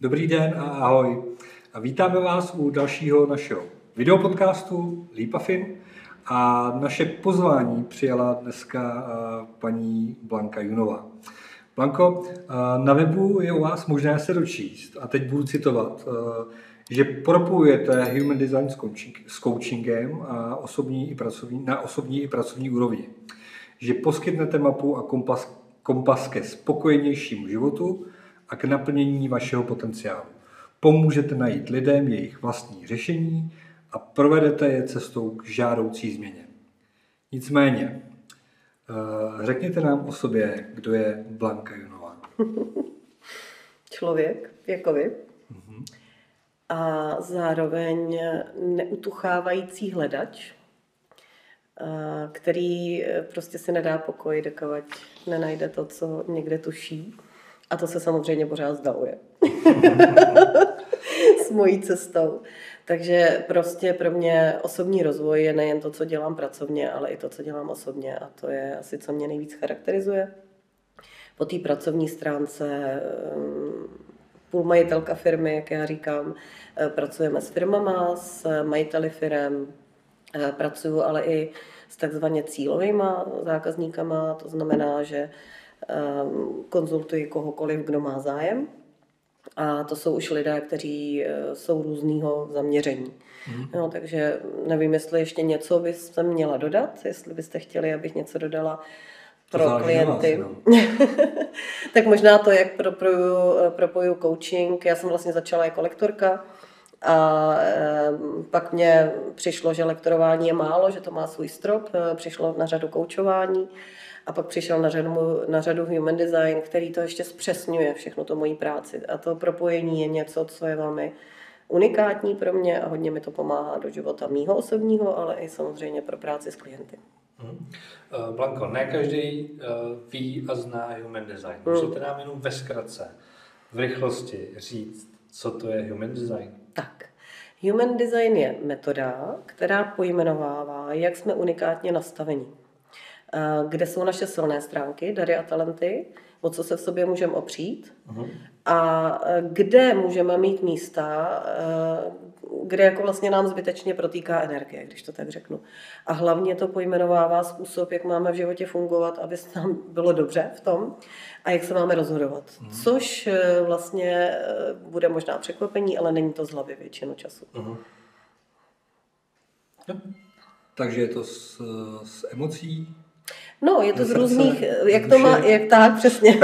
Dobrý den a ahoj. A vítáme vás u dalšího našeho videopodcastu Lipafin. A naše pozvání přijala dneska paní Blanka Junová. Blanko, na webu je u vás možné se dočíst, a teď budu citovat, že propojujete Human Design s coachingem a na osobní i pracovní úrovni. Že poskytnete mapu a kompas ke spokojenějšímu životu a k naplnění vašeho potenciálu. Pomůžete najít lidem jejich vlastní řešení a provedete je cestou k žádoucí změně. Nicméně, řekněte nám o sobě, kdo je Blanka Junová. Člověk, věkový. A zároveň neutuchávající hledač, který prostě se nedá pokoj, dokud nenajde to, co někde tuší. A to se samozřejmě pořád zdaluje. S mojí cestou. Takže prostě pro mě osobní rozvoj je nejen to, co dělám pracovně, ale i to, co dělám osobně. A to je asi, co mě nejvíc charakterizuje. Po té pracovní stránce půl majitelka firmy, jak já říkám, pracujeme s firmama, s majiteli firem, pracuju ale i s takzvaně cílovýma zákazníkama, to znamená, že konzultuji kohokoliv, kdo má zájem. A to jsou už lidé, kteří jsou různýho zaměření. No, takže nevím, jestli ještě něco byste měla dodat, jestli byste chtěli, abych něco dodala pro klienty. Tak možná to, jak propoju coaching. Já jsem vlastně začala jako lektorka a pak mě přišlo, že lektorování je málo, že to má svůj strop. Přišlo na řadu koučování. A pak přišel na řadu Human Design, který to ještě zpřesňuje všechno to mojí práci. A to propojení je něco, co je velmi unikátní pro mě a hodně mi to pomáhá do života mýho osobního, ale i samozřejmě pro práci s klienty. Blanko, ne každý ví a zná Human Design. Můžete nám jenom ve zkratce, v rychlosti říct, co to je Human Design? Tak. Human Design je metoda, která pojmenovává, jak jsme unikátně nastaveni. Kde jsou naše silné stránky, dary a talenty, o co se v sobě můžeme opřít a kde můžeme mít místa, kde jako vlastně nám zbytečně protýká energie, když to tak řeknu. A hlavně to pojmenovává způsob, jak máme v životě fungovat, aby nám bylo dobře v tom a jak se máme rozhodovat. Což vlastně bude možná překvapení, ale není to z hlavy většinu času. Takže je to z emocí? No, je to z různých, jak to má, jak tak, přesně.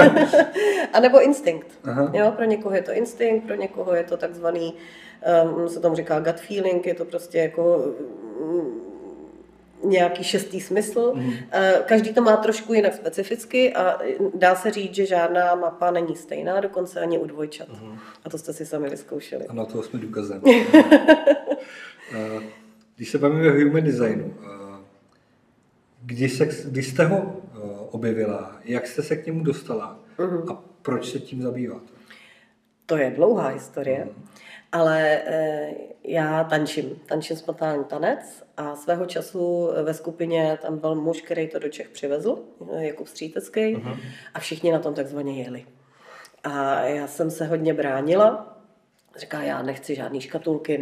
A nebo instinkt. Jo, pro někoho je to instinkt, pro někoho je to takzvaný, se tomu říká gut feeling, je to prostě jako nějaký šestý smysl. Každý to má trošku jinak specificky a dá se říct, že žádná mapa není stejná, dokonce ani u dvojčat. A to jste si sami vyzkoušeli. Ano, toho jsme důkazem. Když se bavíme o Human Designu, když jste ho objevila, jak jste se k němu dostala a proč se tím zabýváte? To je dlouhá historie, ale já tančím spontánní tanec a svého času ve skupině tam byl muž, který to do Čech přivezl, Jakub Střítecký, a všichni na tom takzvaně jeli. A já jsem se hodně bránila. Říká, já nechci žádný škatulky,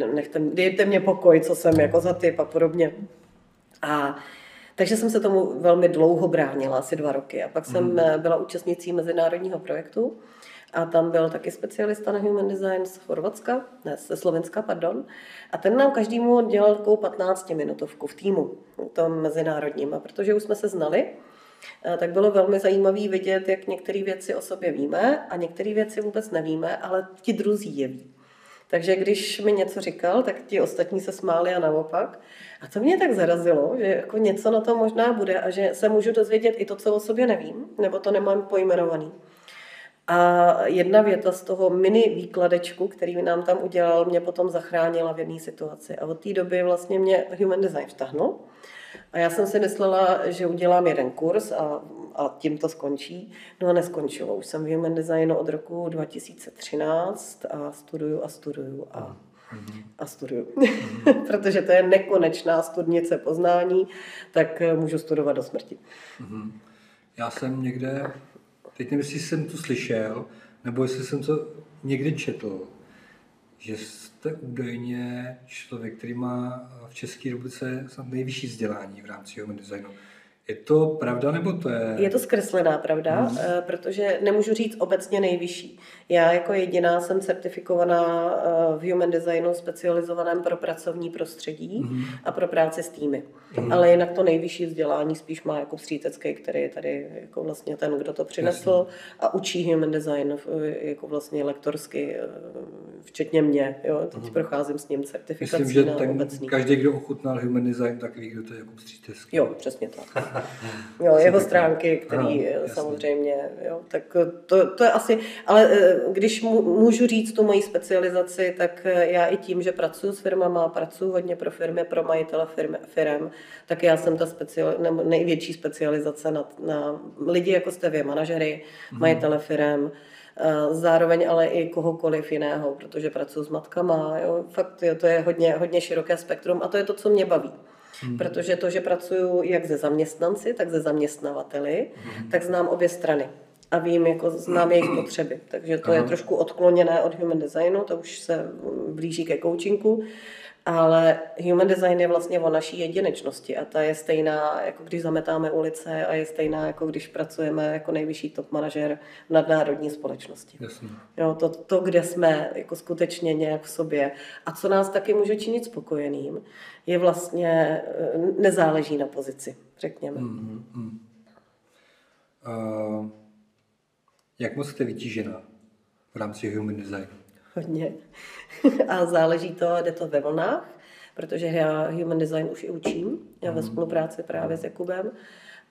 dejte mě pokoj, co jsem jako za typ a podobně. A takže jsem se tomu velmi dlouho bránila, asi 2 roky. A pak jsem byla účastnicí mezinárodního projektu a tam byl taky specialista na Human Design ze Slovenska, pardon. A ten nám každému dělal takovou 15-minutovku v týmu, v tom mezinárodním. A protože už jsme se znali, tak bylo velmi zajímavé vidět, jak některé věci o sobě víme a některé věci vůbec nevíme, ale ti druzí je ví. Takže když mi něco říkal, tak ti ostatní se smáli a naopak. A to mě tak zarazilo, že jako něco na to možná bude a že se můžu dozvědět i to, co o sobě nevím, nebo to nemám pojmenovaný. A jedna věta z toho mini výkladečku, který nám tam udělal, mě potom zachránila v jedné situaci. A od té doby vlastně mě Human Design vtáhnul. A já jsem si myslela, že udělám jeden kurz a tím to skončí. No a neskončilo. Už jsem v Human Designu od roku 2013 a studuju. a studuju. Protože to je nekonečná studnice poznání, tak můžu studovat do smrti. Já jsem někde, teď nevím, jestli jsem to slyšel, nebo jestli jsem to někde četl, že jste údajně člověk, který má v České republice nejvyšší vzdělání v rámci Human Designu. Je to pravda, nebo to je... Je to zkreslená pravda, protože nemůžu říct obecně nejvyšší. Já jako jediná jsem certifikovaná v Human Designu specializovaném pro pracovní prostředí a pro práci s týmy. Ale jinak to nejvyšší vzdělání spíš má Jakub Střítecký, který je tady jako vlastně ten, kdo to přinesl a učí Human Design jako vlastně lektorsky, včetně mě. Jo? Teď procházím s ním certifikací. Myslím, že každý, kdo ochutnal Human Design, tak ví, kdo to je Jakub Střítecký. Jo, přesně tak. Jo, jeho stránky, který samozřejmě, jo, tak to je asi, ale když můžu říct tu moji specializaci, tak já i tím, že pracuji s firmama, pracuji hodně pro firmy, pro majitele firem, tak já jsem ta největší specializace na lidi, jako jste vy, manažery, majitele firem, zároveň ale i kohokoliv jiného, protože pracuji s matkama, jo, fakt to je hodně široké spektrum a to je to, co mě baví. Protože to, že pracuju jak ze zaměstnanci, tak ze zaměstnavateli, tak znám obě strany a vím, jako znám jejich potřeby. Takže to je trošku odkloněné od Human Designu, to už se blíží ke coachingu, ale Human Design je vlastně o naší jedinečnosti a ta je stejná, jako když zametáme ulice a je stejná, jako když pracujeme jako nejvyšší top manažer v nadnárodní společnosti. Jo, to, kde jsme jako skutečně nějak v sobě a co nás taky může činit spokojeným, je vlastně, nezáleží na pozici, řekněme. Jak moc jste vytížena v rámci Human Designu? Hodně. A záleží to, jde to ve vlnách, protože já Human Design už i učím, já ve spolupráci právě s Jakubem.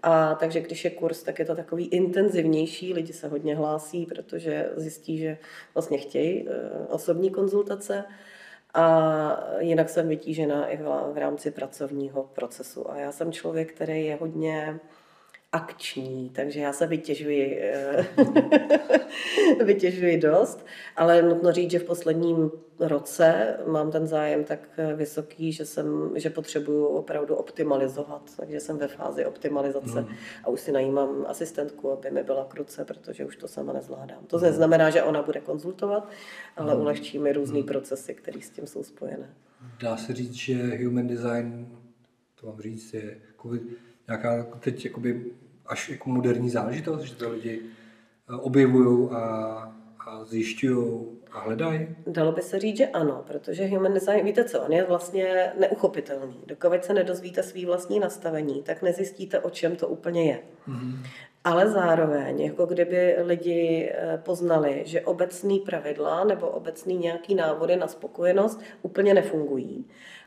A takže když je kurz, tak je to takový intenzivnější, lidi se hodně hlásí, protože zjistí, že vlastně chtějí osobní konzultace. A jinak jsem vytížená i v rámci pracovního procesu. A já jsem člověk, který je hodně akční, takže já se vytěžuji dost, ale nutno říct, že v posledním roce mám ten zájem tak vysoký, že potřebuju opravdu optimalizovat, takže jsem ve fázi optimalizace a už si najímám asistentku, aby mi byla k ruce, protože už to sama nezvládám. To neznamená, že ona bude konzultovat, ale ulehčí mi různý procesy, které s tím jsou spojené. Dá se říct, že Human Design, to mám říct, je nějaká teď jakoby až jako moderní záležitost, že to lidi objevují a zjišťují a hledají? Dalo by se říct, že ano, protože Human Design, víte co, on je vlastně neuchopitelný. Dokud se nedozvíte svý vlastní nastavení, tak nezjistíte, o čem to úplně je. Ale zároveň, jako kdyby lidi poznali, že obecný pravidla nebo obecný nějaký návody na spokojenost úplně nefungují.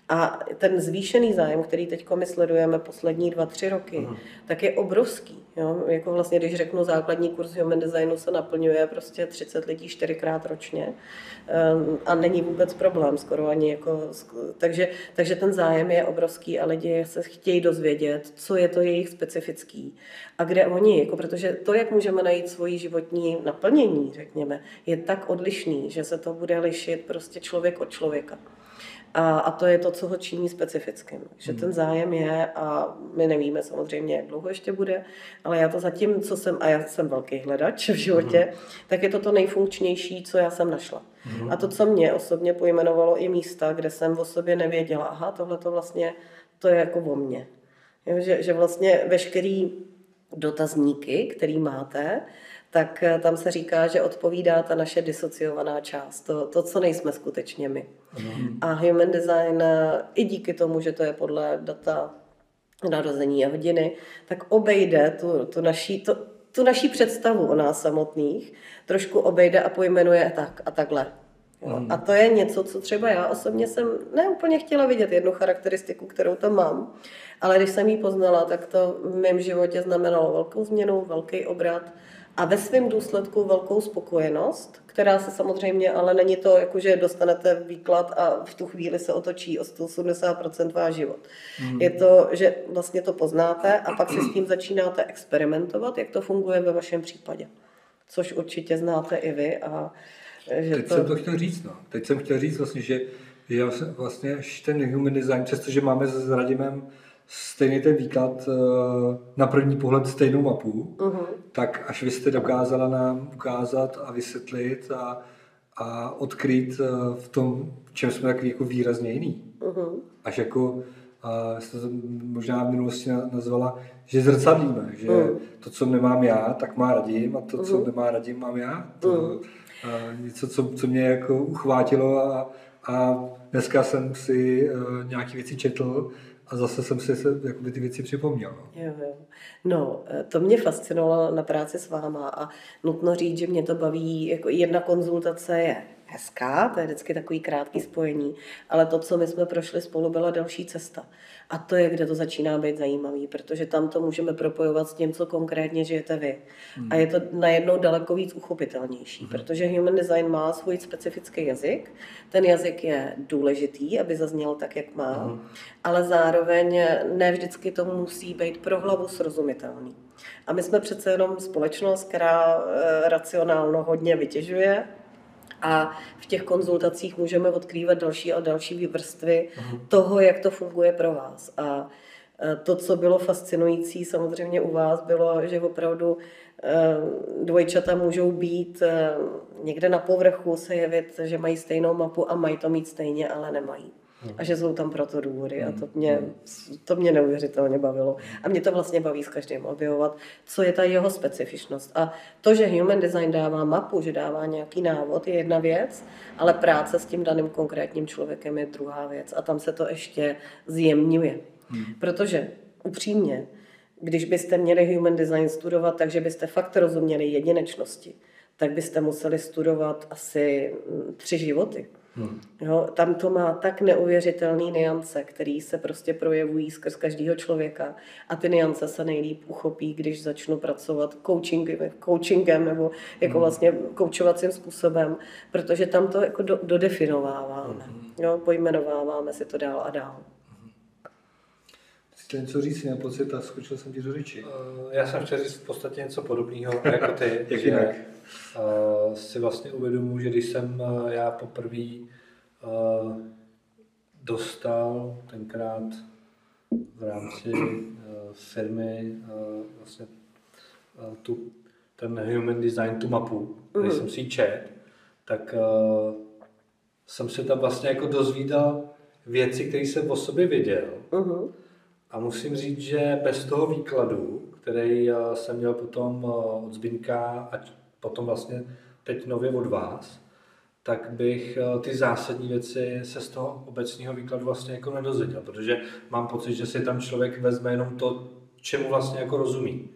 A ten zvýšený zájem, který teď my sledujeme poslední 2-3 roky, tak je obrovský. Jo? Jako vlastně, když řeknu, základní kurz Human Designu se naplňuje prostě 30 lidí 4x ročně a není vůbec problém skoro ani. Takže ten zájem je obrovský a lidi se chtějí dozvědět, co je to jejich specifický a kde oni, jako protože to, jak můžeme najít svoji životní naplnění, řekněme, je tak odlišný, že se to bude lišit prostě člověk od člověka. A to je to, co ho činí specifickým. Že ten zájem je a my nevíme samozřejmě, jak dlouho ještě bude, ale já to zatím, já jsem velký hledač v životě, tak je to to nejfunkčnější, co já jsem našla. A to, co mě osobně pojmenovalo i místa, kde jsem o sobě nevěděla, aha, tohle to vlastně, to je jako o mně. Že vlastně veškerý dotazníky, který máte, tak tam se říká, že odpovídá ta naše disociovaná část, to co nejsme skutečně my. A Human Design, i díky tomu, že to je podle data narození a hodiny, tak obejde tu naší představu o nás samotných, trošku obejde a pojmenuje tak a takhle. Jo. A to je něco, co třeba já osobně jsem neúplně chtěla vidět, jednu charakteristiku, kterou tam mám, ale když jsem ji poznala, tak to v mém životě znamenalo velkou změnu, velký obrat a ve svém důsledku velkou spokojenost, která se samozřejmě, ale není to, jakože dostanete výklad a v tu chvíli se otočí o 180% váš život. Je to, že vlastně to poznáte a pak si s tím začínáte experimentovat, jak to funguje ve vašem případě, což určitě znáte i vy a... Teď jsem chtěl říct vlastně, že Já vlastně ten Human Design, přestože máme s Radimem stejný ten výklad, na první pohled stejnou mapu, tak až vy jste dokázala nám ukázat a vysvětlit a odkryt v tom, v čem jsme takový jako výrazně jiný. Až jako, jste to možná v minulosti nazvala, že zrcadlíme, že to, co nemám já, tak má Radim a to, co nemá Radim, mám já. To, něco, co mě jako uchvátilo a dneska jsem si nějaké věci četl a zase jsem si jakoby ty věci připomněl. Jo. No, to mě fascinovalo na práci s váma a nutno říct, že mě to baví, jako jedna konzultace je hezká, to je vždycky takový krátký spojení, ale to, co my jsme prošli spolu, byla další cesta. A to je, kde to začíná být zajímavý, protože tam to můžeme propojovat s tím, co konkrétně žijete vy. A je to najednou daleko víc uchopitelnější, protože Human Design má svůj specifický jazyk. Ten jazyk je důležitý, aby zazněl tak, jak má, ale zároveň ne vždycky to musí být pro hlavu srozumitelný. A my jsme přece jenom společnost, která racionálno hodně vytěžuje, a v těch konzultacích můžeme odkrývat další a další vrstvy toho, jak to funguje pro vás. A to, co bylo fascinující samozřejmě u vás, bylo, že opravdu dvojčata můžou být někde na povrchu, se jevit, že mají stejnou mapu a mají to mít stejně, ale nemají. A že jsou tam proto důvody a to mě neuvěřitelně bavilo. A mě to vlastně baví s každým objevovat, co je ta jeho specifičnost. A to, že Human Design dává mapu, že dává nějaký návod, je jedna věc, ale práce s tím daným konkrétním člověkem je druhá věc. A tam se to ještě zjemňuje. Protože upřímně, když byste měli Human Design studovat, takže byste fakt rozuměli jedinečnosti, tak byste museli studovat asi 3 životy. Jo, tam to má tak neuvěřitelný niance, který se prostě projevují skrz každého člověka a ty niance se nejlíp uchopí, když začnu pracovat coachingem nebo jako vlastně koučovacím způsobem, protože tam to jako dodefinováváme, jo, pojmenováváme si to dál a dál. Chtěl něco říct, měl pocit a skočil jsem ti do řeči. Já jsem chtěl říct v podstatě něco podobného jako ty, že si vlastně uvědomuji, že když jsem já poprvé dostal tenkrát v rámci firmy vlastně ten Human Design, tu mapu, když jsem si ji čet, tak jsem se tam vlastně jako dozvídal věci, které jsem o sobě věděl. A musím říct, že bez toho výkladu, který jsem měl potom od Zbiňka a potom vlastně teď nově od vás, tak bych ty zásadní věci se z toho obecného výkladu vlastně jako nedozvěděl, protože mám pocit, že si tam člověk vezme jenom to, čemu vlastně jako rozumí.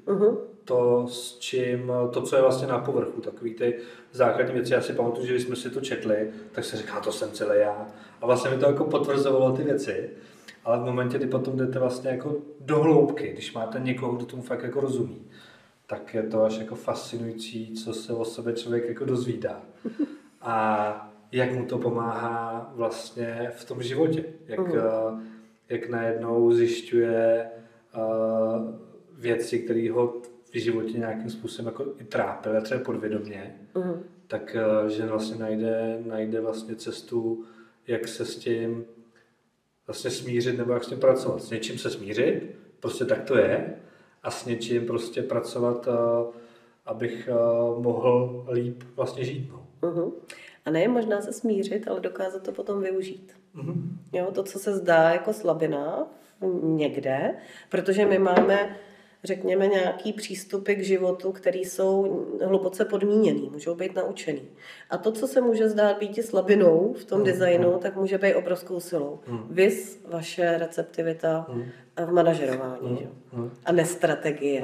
To, s čím, to, co je vlastně na povrchu, takový ty základní věci. Já si pamatuju, že když jsme si to četli, tak se říká, to jsem celý já. A vlastně mi to jako potvrzovalo ty věci. Ale v momentě, kdy potom jdete vlastně jako do hloubky, když máte někoho, kdo tomu fakt jako rozumí, tak je to až jako fascinující, co se o sobě člověk jako dozvídá. A jak mu to pomáhá vlastně v tom životě. Jak najednou zjišťuje věci, které ho v životě nějakým způsobem jako i trápily, třeba podvědomě. Tak že vlastně najde vlastně cestu, jak se s tím vlastně smířit nebo jak s tím pracovat. S něčím se smířit, prostě tak to je, a s něčím prostě pracovat, abych mohl líp vlastně žít. A ne možná se smířit, ale dokázat to potom využít. Jo, to, co se zdá jako slabina někde, protože my máme, řekněme, nějaký přístupy k životu, které jsou hluboce podmíněný, můžou být naučený. A to, co se může zdát být slabinou v tom designu, tak může být obrovskou silou. Viz vaše receptivita v manažerování. A nestrategie.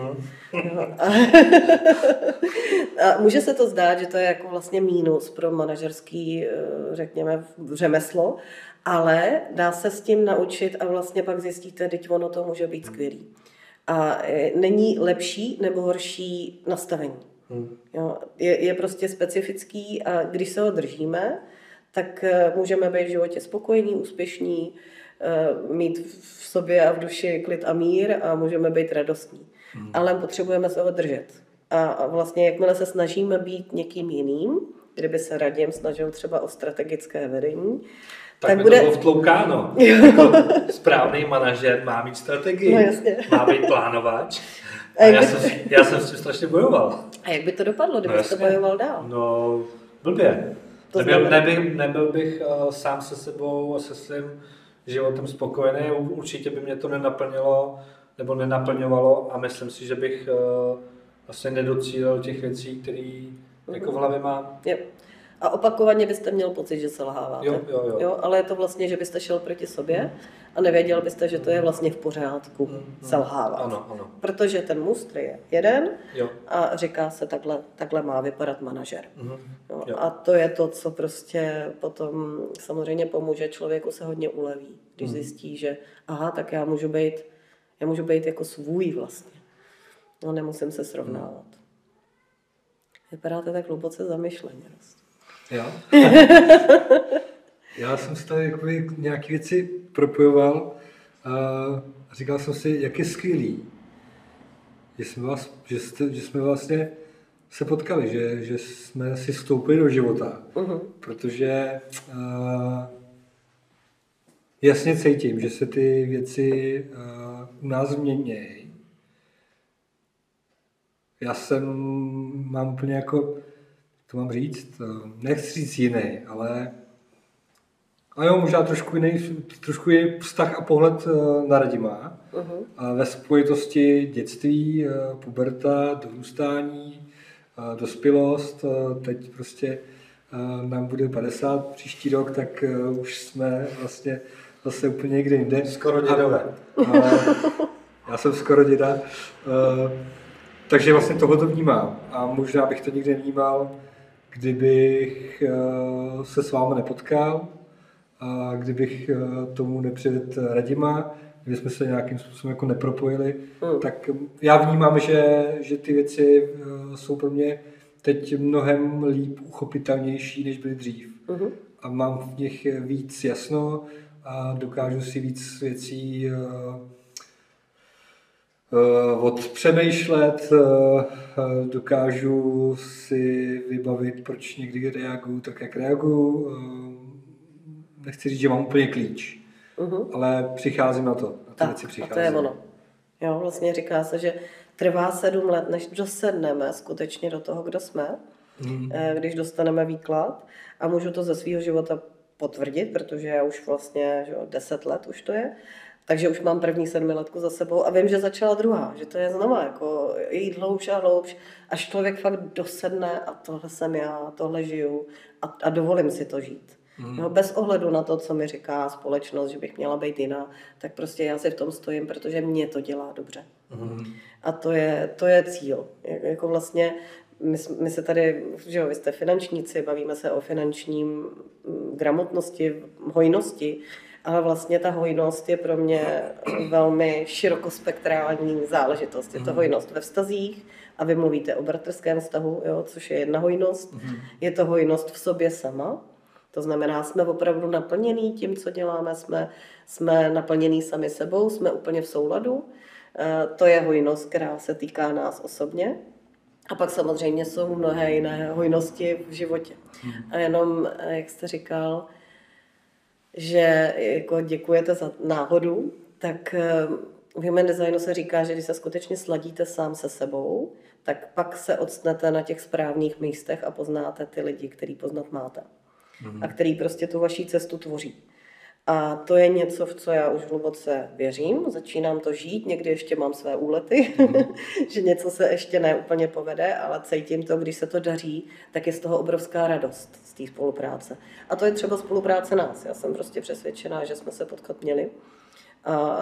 A může se to zdát, že to je jako vlastně mínus pro manažerský, řekněme, řemeslo, ale dá se s tím naučit a vlastně pak zjistíte, teď ono to může být skvělý. A není lepší nebo horší nastavení. Jo, je prostě specifický a když se ho držíme, tak můžeme být v životě spokojení, úspěšní, mít v sobě a v duši klid a mír a můžeme být radostní. Ale potřebujeme se ho držet. A vlastně jakmile se snažíme být někým jiným, kdyby se Radim snažil třeba o strategické vedení, tak by bude... to bylo vtloukáno. Jako správný manažer má mít strategii, no, jasně. Má být plánovač. A já jsem s tím strašně bojoval. A jak by to dopadlo, kdyby to bojoval dál? No, blbě. Nebyl bych sám se sebou a se svým životem spokojený. Určitě by mě to nenaplnilo nebo nenaplňovalo a myslím si, že bych vlastně nedocílil těch věcí, které jako v hlavě mám. Jo. A opakovaně byste měl pocit, že se lháváte. Jo, ale je to vlastně, že byste šel proti sobě a nevěděl byste, že to je vlastně v pořádku selhávat. Ano. Protože ten mustr je jeden a říká se, takhle má vypadat manažer. A to je to, co prostě potom samozřejmě pomůže, člověku se hodně uleví, když zjistí, že aha, tak já můžu být jako svůj vlastně. No, nemusím se srovnávat. Vypadáte tak hluboce zamyšleně. Já jsem si tady nějaké věci propojoval a říkal jsem si, jak je skvělý, že jsme vlastně se potkali, že jsme si vstoupili do života, protože jasně cítím, že se ty věci u nás změnějí. Mám úplně jako... To mám říct, nechci říct jiný, ale a jo, možná trošku jiný vztah a pohled na Radima. A ve spojitosti dětství, puberta, dorůstání, dospělost, teď prostě nám bude 50 příští rok, tak už jsme vlastně zase úplně někde jinde. Skoro dědové. Já jsem skoro děda. Takže vlastně tohle to vnímám a možná bych to nikdy vnímal, kdybych se s vámi nepotkal, a kdybych tomu nepřivedl Radima, kdyby jsme se nějakým způsobem jako nepropojili, tak já vnímám, že ty věci jsou pro mě teď mnohem líp uchopitelnější, než byly dřív. A mám v nich víc jasno a dokážu si víc věcí odpřemýšlet, dokážu si vybavit, proč někdy reaguju tak, jak reaguju. Nechci říct, že mám úplně klíč, ale přicházím na to. A to je ono. Jo, vlastně říká se, že trvá 7 let, než dosedneme skutečně do toho, kdo jsme, když dostaneme výklad. A můžu to ze svého života potvrdit, protože já už vlastně 10 let už to je. Takže už mám první 7letku za sebou a vím, že začala druhá, že to je znova jako jít hloubš a hloubš, až člověk fakt dosedne a tohle jsem já, tohle žiju a dovolím si to žít. No, bez ohledu na to, co mi říká společnost, že bych měla být jiná, tak prostě já si v tom stojím, protože mě to dělá dobře. A to je cíl. Jako vlastně my se tady, že jo, vy jste finančníci, bavíme se o finančním gramotnosti, hojnosti, ale vlastně ta hojnost je pro mě velmi širokospektrální záležitost. Je to hojnost ve vztazích a vy mluvíte o bratrském vztahu, jo, což je jedna hojnost. Je to hojnost v sobě sama. To znamená, jsme opravdu naplnění tím, co děláme, jsme naplnění sami sebou, jsme úplně v souladu. To je hojnost, která se týká nás osobně. A pak samozřejmě jsou mnohé jiné hojnosti v životě. A jenom, jak jste říkal, že jako děkujete za náhodu, tak v Human Designu se říká, že když se skutečně sladíte sám se sebou, tak pak se odstnete na těch správných místech a poznáte ty lidi, který poznat máte. A který prostě tu vaši cestu tvoří. A to je něco, v co já už hluboce věřím, začínám to žít, někdy ještě mám své úlety, že něco se ještě neúplně povede, ale cítím to, když se to daří, tak je z toho obrovská radost, z té spolupráce. A to je třeba spolupráce nás, já jsem prostě přesvědčená, že jsme se potkat měli a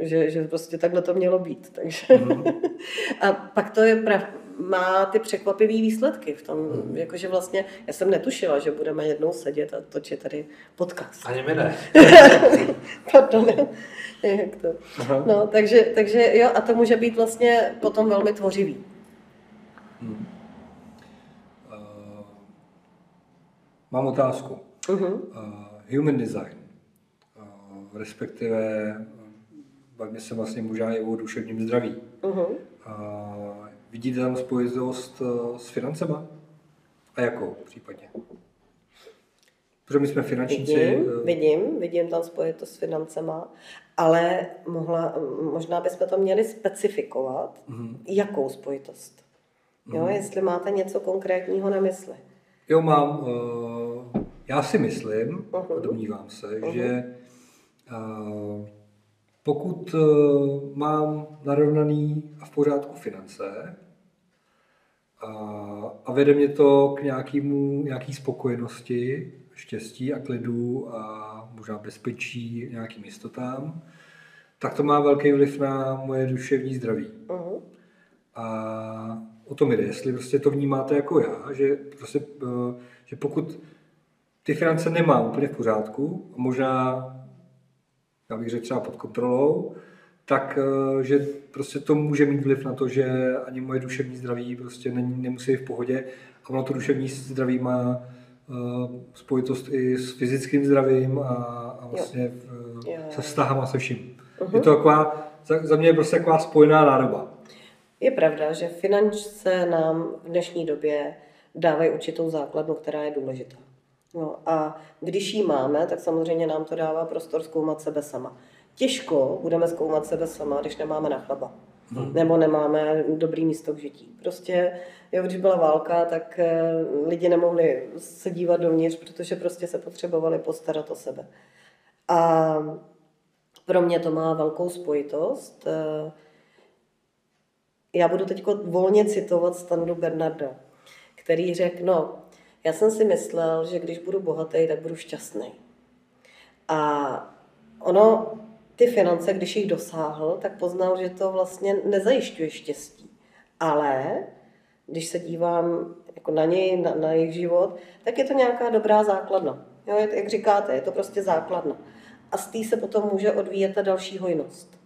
že prostě takhle to mělo být. Takže. A pak to je má ty překvapivé výsledky v tom, jakože vlastně, já jsem netušila, že budeme jednou sedět a točit tady podcast. Ani mi ne. Pardon. Jak to. No, takže jo, a to může být vlastně potom velmi tvořivý. Mám otázku. Human Design, respektive bavíme se vlastně možná i o duševním zdraví. Vidíte tam spojitost s financema? A jakou případně? Protože my jsme finančníci. Vidím tam spojitost s financema, ale možná bychom to měli specifikovat, jakou spojitost. Jo, jestli máte něco konkrétního na mysli. Jo, mám. Já si myslím, domnívám se, že pokud mám narovnaný a v pořádku finance a vede mě to k nějaký spokojenosti, štěstí a klidu a možná bezpečí, nějakým jistotám, tak to má velký vliv na moje duševní zdraví. A o tom jde, jestli prostě to vnímáte jako já, že pokud ty finance nemám úplně v pořádku, možná, já bych řekl třeba pod kontrolou, tak že prostě to může mít vliv na to, že ani moje duševní zdraví prostě nemusí v pohodě a ono to duševní zdraví má spojitost i s fyzickým zdravím a vlastně se vztahama se vším. Je to taková, za mě je prostě taková spojená nádoba. Je pravda, že finance nám v dnešní době dávají určitou základnu, která je důležitá. No, a když ji máme, tak samozřejmě nám to dává prostor zkoumat sebe sama. Těžko budeme zkoumat sebe sama, když nemáme na chleba. Nebo nemáme dobrý místo k žití. Prostě, jo, když byla válka, tak lidi nemohli se dívat dovnitř, protože prostě se potřebovali postarat o sebe. A pro mě to má velkou spojitost. Já budu teď volně citovat Standu Bernarda, který řekl, já jsem si myslel, že když budu bohatý, tak budu šťastný. A ono, ty finance, když jich dosáhl, tak poznal, že to vlastně nezajišťuje štěstí. Ale když se dívám jako na něj, na jejich život, tak je to nějaká dobrá základna. Jo, jak říkáte, je to prostě základna. A z té se potom může odvíjet ta další hojnost.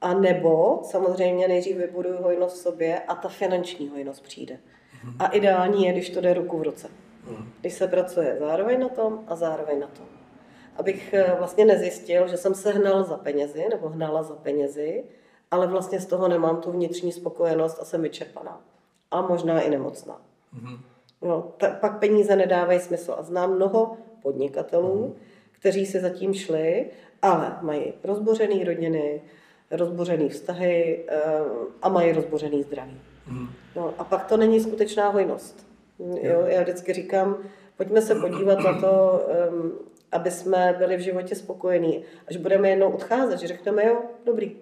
A nebo samozřejmě nejdřív vybuduju hojnost v sobě a ta finanční hojnost přijde. A ideální je, když to jde ruku v ruce. Když se pracuje zároveň na tom a zároveň na tom. Abych vlastně nezjistil, že jsem se hnal za penězi, nebo hnala za penězi, ale vlastně z toho nemám tu vnitřní spokojenost a jsem vyčerpaná. A možná i nemocná. Pak peníze nedávají smysl. A znám mnoho podnikatelů, kteří si zatím šli, ale mají rozbořený rodiny, rozbořený vztahy a mají rozbořený zdraví. A pak to není skutečná hojnost. Jo, já vždycky říkám, pojďme se podívat na to, aby jsme byli v životě spokojení. Až budeme jednou odcházet, že řekneme, jo, dobrý.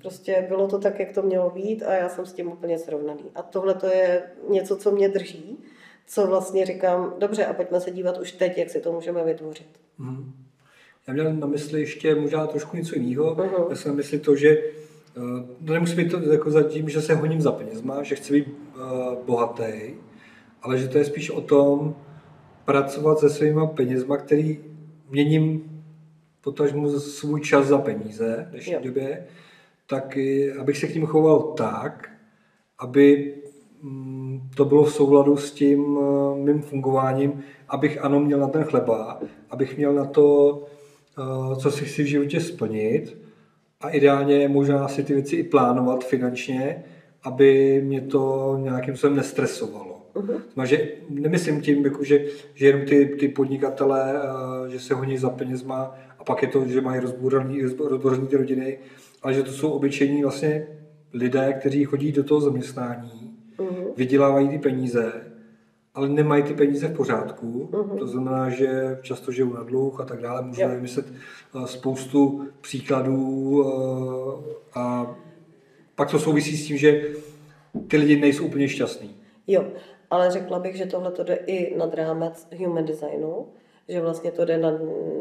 Prostě bylo to tak, jak to mělo být a já jsem s tím úplně srovnaný. A tohle to je něco, co mě drží, co vlastně říkám, dobře, a pojďme se dívat už teď, jak si to můžeme vytvořit. Já měl na mysli ještě možná trošku něco jiného. Já jsem na mysli to, že nemusí být to jako za tím, že se honím za penězma, že chci být bohatý, ale že to je spíš o tom pracovat se svýma penězma, který měním potažmo svůj čas za peníze v dnešní době, tak abych se k nim choval tak, aby to bylo v souladu s tím mým fungováním, abych ano měl na ten chleba, abych měl na to, co si chci v životě splnit, a ideálně možná si ty věci i plánovat finančně, aby mě to nějakým způsobem nestresovalo. Takže nemyslím tím, že jenom ty podnikatelé, že se honí za penězma a pak je to, že mají rozbořený ty rodiny, ale že to jsou obyčejní vlastně lidé, kteří chodí do toho zaměstnání, vydělávají ty peníze, ale nemají ty peníze v pořádku. To znamená, že často žijou na dluh a tak dále. Můžeme vymyslet spoustu příkladů a pak to souvisí s tím, že ty lidi nejsou úplně šťastní. Jo, ale řekla bych, že tohle to jde i nad rámec human designu, že vlastně to jde na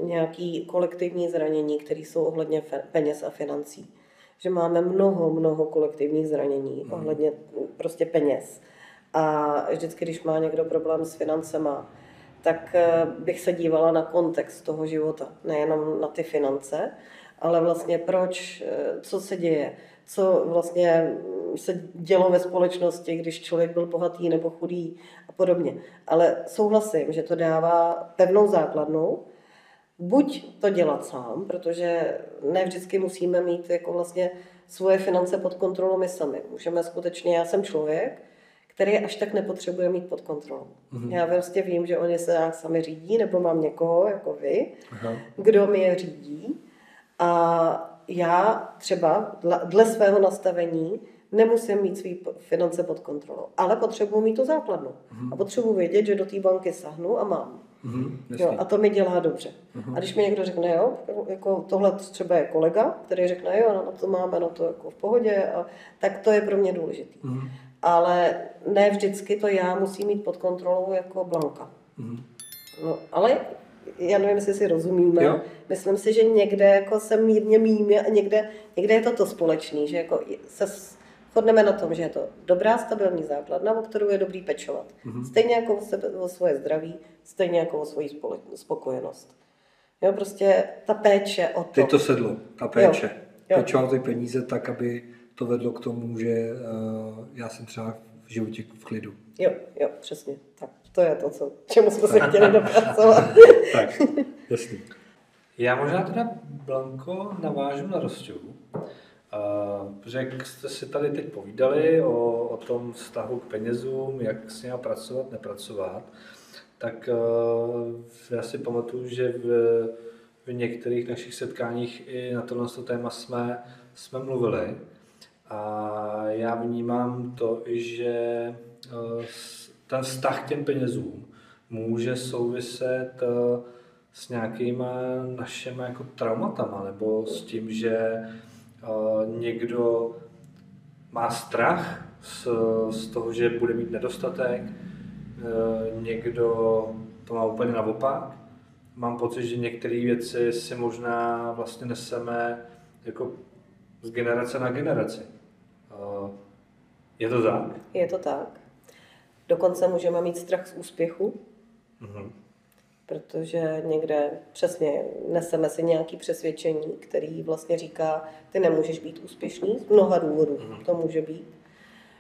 nějaké kolektivní zranění, které jsou ohledně peněz a financí. Že máme mnoho kolektivních zranění ohledně prostě peněz. A vždycky, když má někdo problém s financema, tak bych se dívala na kontext toho života, nejenom na ty finance, ale vlastně proč, co se děje, co vlastně se dělo ve společnosti, když člověk byl bohatý nebo chudý a podobně. Ale souhlasím, že to dává pevnou základnu, buď to dělat sám, protože ne vždycky musíme mít jako vlastně svoje finance pod kontrolou my sami. Můžeme skutečně, já jsem člověk, který až tak nepotřebuje mít pod kontrolou. Mm-hmm. Já vlastně vím, že oni se nás sami řídí, nebo mám někoho, jako vy, aha, kdo mi je řídí. A já třeba dle svého nastavení nemusím mít svý finance pod kontrolou, ale potřebuji mít tu základnu. Mm-hmm. A potřebuji vědět, že do té banky sahnu a mám. Mm-hmm, jo, a to mi dělá dobře. Mm-hmm. A když mi někdo řekne, jo, jako tohle třeba je kolega, který řekne, jo, no to máme, no to jako v pohodě, a, tak to je pro mě důležitý. Mm-hmm. Ale ne vždycky to já musím mít pod kontrolou jako Blanka. Mm-hmm. No, ale já nevím, jestli si rozumíme. Jo. Myslím si, že někde jako se mírně míme a někde je to to společný, že jako se shodneme na tom, že je to dobrá stabilní základna, o kterou je dobrý pečovat. Mm-hmm. Stejně jako o svoje zdraví, stejně jako o svoji spokojenost. Jo, prostě ta péče o to. Teď to sedlo, ta péče. Jo. Pečovat ty peníze tak, aby to vedlo k tomu, že já jsem třeba v životě v klidu. Jo, přesně. Tak to je to, čemu jsme se chtěli dopracovat. Tak, jasný. Já možná teda, Blanko, navážu na Rosťovu. Protože jak jste si tady teď povídali o tom vztahu k penězům, jak s nimi pracovat, nepracovat, tak já si pamatuju, že v některých našich setkáních i na tohle téma jsme mluvili. A já vnímám to, že ten vztah k těm penězům může souviset s nějakýma našimi jako traumatama, nebo s tím, že někdo má strach z toho, že bude mít nedostatek, někdo to má úplně naopak. Mám pocit, že některé věci si možná vlastně neseme jako z generace na generaci. Je to tak? Je to tak. Dokonce můžeme mít strach z úspěchu, mm-hmm, protože někde přesně neseme si nějaké přesvědčení, který vlastně říká, ty nemůžeš být úspěšný, z mnoha důvodů to může být.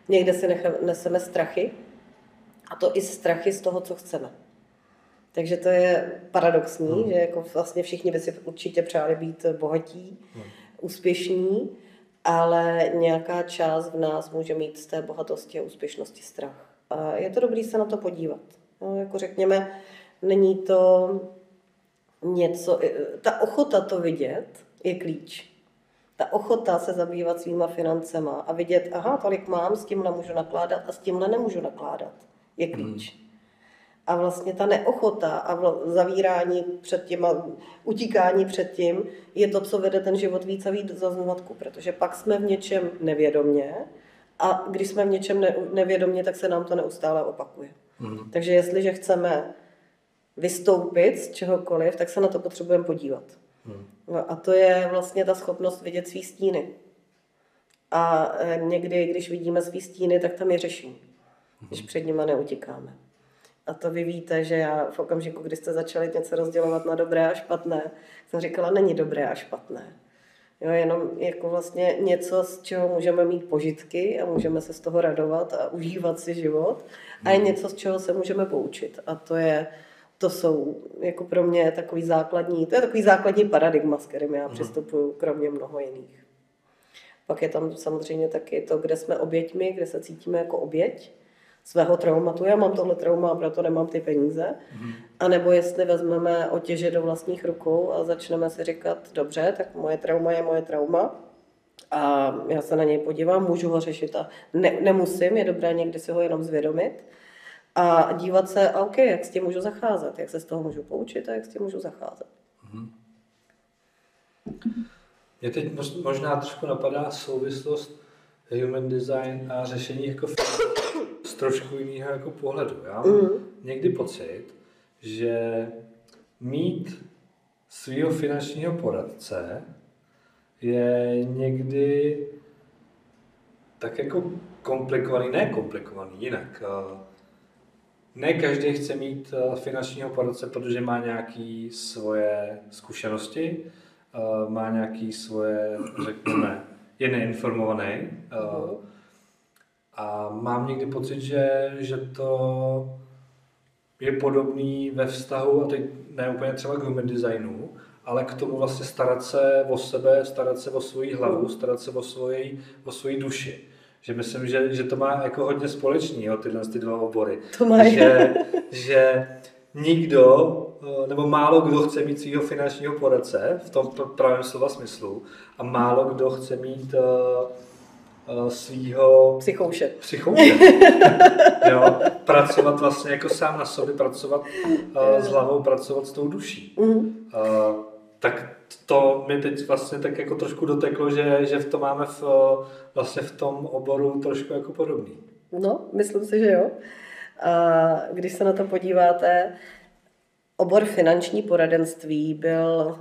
Někde si neseme strachy, a to i strachy z toho, co chceme. Takže to je paradoxní, že jako vlastně všichni by si určitě přáli být bohatí, úspěšní, ale nějaká část v nás může mít z té bohatosti a úspěšnosti strach. A je to dobré se na to podívat. No, jako řekněme, není to něco, ta ochota to vidět je klíč. Ta ochota se zabývat svýma financema a vidět, aha, tolik mám, s tímhle můžu nakládat a s tímhle nemůžu nakládat, je klíč. A vlastně ta neochota a zavírání před tím a utíkání před tím je to, co vede ten život víc a víc za zmatku, protože pak jsme v něčem nevědomě a když jsme v něčem nevědomě, tak se nám to neustále opakuje. Takže jestliže chceme vystoupit z čehokoliv, tak se na to potřebujeme podívat. No a to je vlastně ta schopnost vidět svý stíny. A někdy, když vidíme svý stíny, tak tam je řeším, když před nima neutíkáme. A to vy víte, že já v okamžiku, kdy jste začali něco rozdělovat na dobré a špatné, jsem říkala, není dobré a špatné. Jo, jenom jako vlastně něco, z čeho můžeme mít požitky a můžeme se z toho radovat a užívat si život. A je něco, z čeho se můžeme poučit. A to jsou jako pro mě takový základní, to je takový základní paradigma, s kterým já přistupuju, kromě mnoho jiných. Pak je tam samozřejmě taky to, kde jsme oběťmi, kde se cítíme jako oběť svého traumatu. Já mám tohle trauma, proto nemám ty peníze. A nebo jestli vezmeme otěže do vlastních rukou a začneme si říkat, dobře, tak moje trauma je moje trauma a já se na něj podívám, můžu ho řešit a nemusím, je dobré někdy si ho jenom zvědomit. A dívat se, OK, jak s tím můžu zacházet, jak se z toho můžu poučit a jak s tím můžu zacházet. Mě teď možná trošku napadá souvislost human design a řešení jako z trošku jiného jako pohledu. Já mám někdy pocit, že mít svého finančního poradce je někdy tak jako komplikovaný, ne komplikovaný, jinak. Ne každý chce mít finančního poradce, protože má nějaké svoje zkušenosti, má nějaké svoje, řekněme, je neinformovaný. A mám někdy pocit, že to je podobný ve vztahu, a teď ne úplně třeba k human designu, ale k tomu vlastně starat se o sebe, starat se o svoji hlavu, starat se o svoji duši. že myslím, že to má jako hodně společný, jo, tyhle ty dva obory. To mají. Že nikdo, nebo málo kdo chce mít svého finančního poradce, v tom pravém slova smyslu, a málo kdo chce mít svýho psychouše. Jo, pracovat vlastně jako sám na sobě, pracovat s hlavou, pracovat s tou duší. Tak to mi teď vlastně tak jako trošku doteklo, že v tom máme vlastně v tom oboru trošku jako podobný. No, myslím si, že jo. A když se na to podíváte, obor finanční poradenství byl,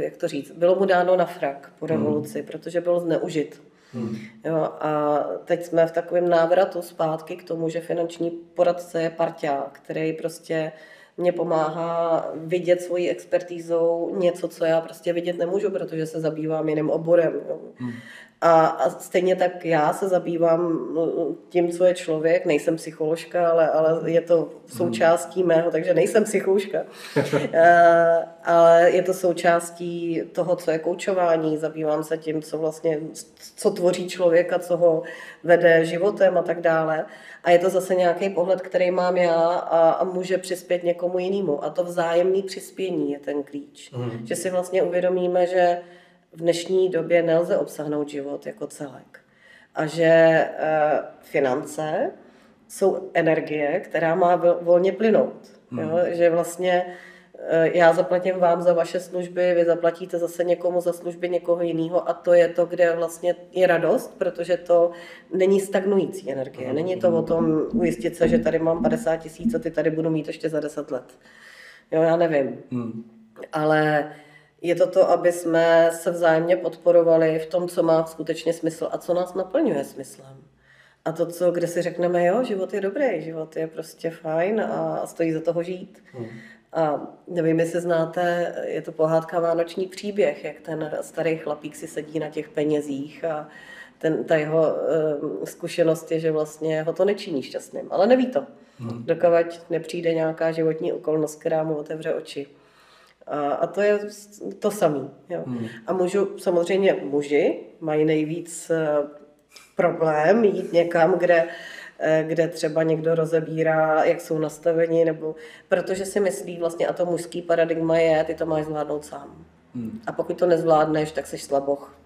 jak to říct, bylo mu dáno na frak po revoluci, protože byl zneužit. Jo, a teď jsme v takovém návratu zpátky k tomu, že finanční poradce je parťák, který prostě mě pomáhá vidět svojí expertízou něco, co já prostě vidět nemůžu, protože se zabývám jiným oborem. Jo. A stejně tak já se zabývám tím, co je člověk. Nejsem psycholožka, ale je to součástí mého, takže nejsem psychouška. Ale je to součástí toho, co je koučování. Zabývám se tím, co vlastně, co tvoří člověka, co ho vede životem a tak dále. A je to zase nějaký pohled, který mám já a může přispět někomu jinému. A to vzájemné přispění je ten klíč. Že si vlastně uvědomíme, že v dnešní době nelze obsáhnout život jako celek. A že finance jsou energie, která má volně plynout. Jo? Že vlastně já zaplatím vám za vaše služby, vy zaplatíte zase někomu za služby někoho jiného a to je to, kde vlastně je radost, protože to není stagnující energie. Není to o tom ujistit se, že tady mám 50 000 a ty tady budu mít ještě za 10 let. Jo, já nevím. Ale je to to, aby jsme se vzájemně podporovali v tom, co má skutečně smysl a co nás naplňuje smyslem. A to, co, kde si řekneme, jo, život je dobrý, život je prostě fajn a stojí za toho žít. A nevím, jestli znáte, je to pohádka Vánoční příběh, jak ten starý chlapík si sedí na těch penězích a ta jeho zkušenost je, že vlastně ho to nečiní šťastným, ale neví to, dokud nepřijde nějaká životní okolnost, která mu otevře oči. A to je to samé. A samozřejmě muži mají nejvíc problém jít někam, kde třeba někdo rozebírá, jak jsou nastaveni, nebo protože si myslí vlastně, a to mužský paradigma je, ty to máš zvládnout sám. A pokud to nezvládneš, tak jsi slaboch.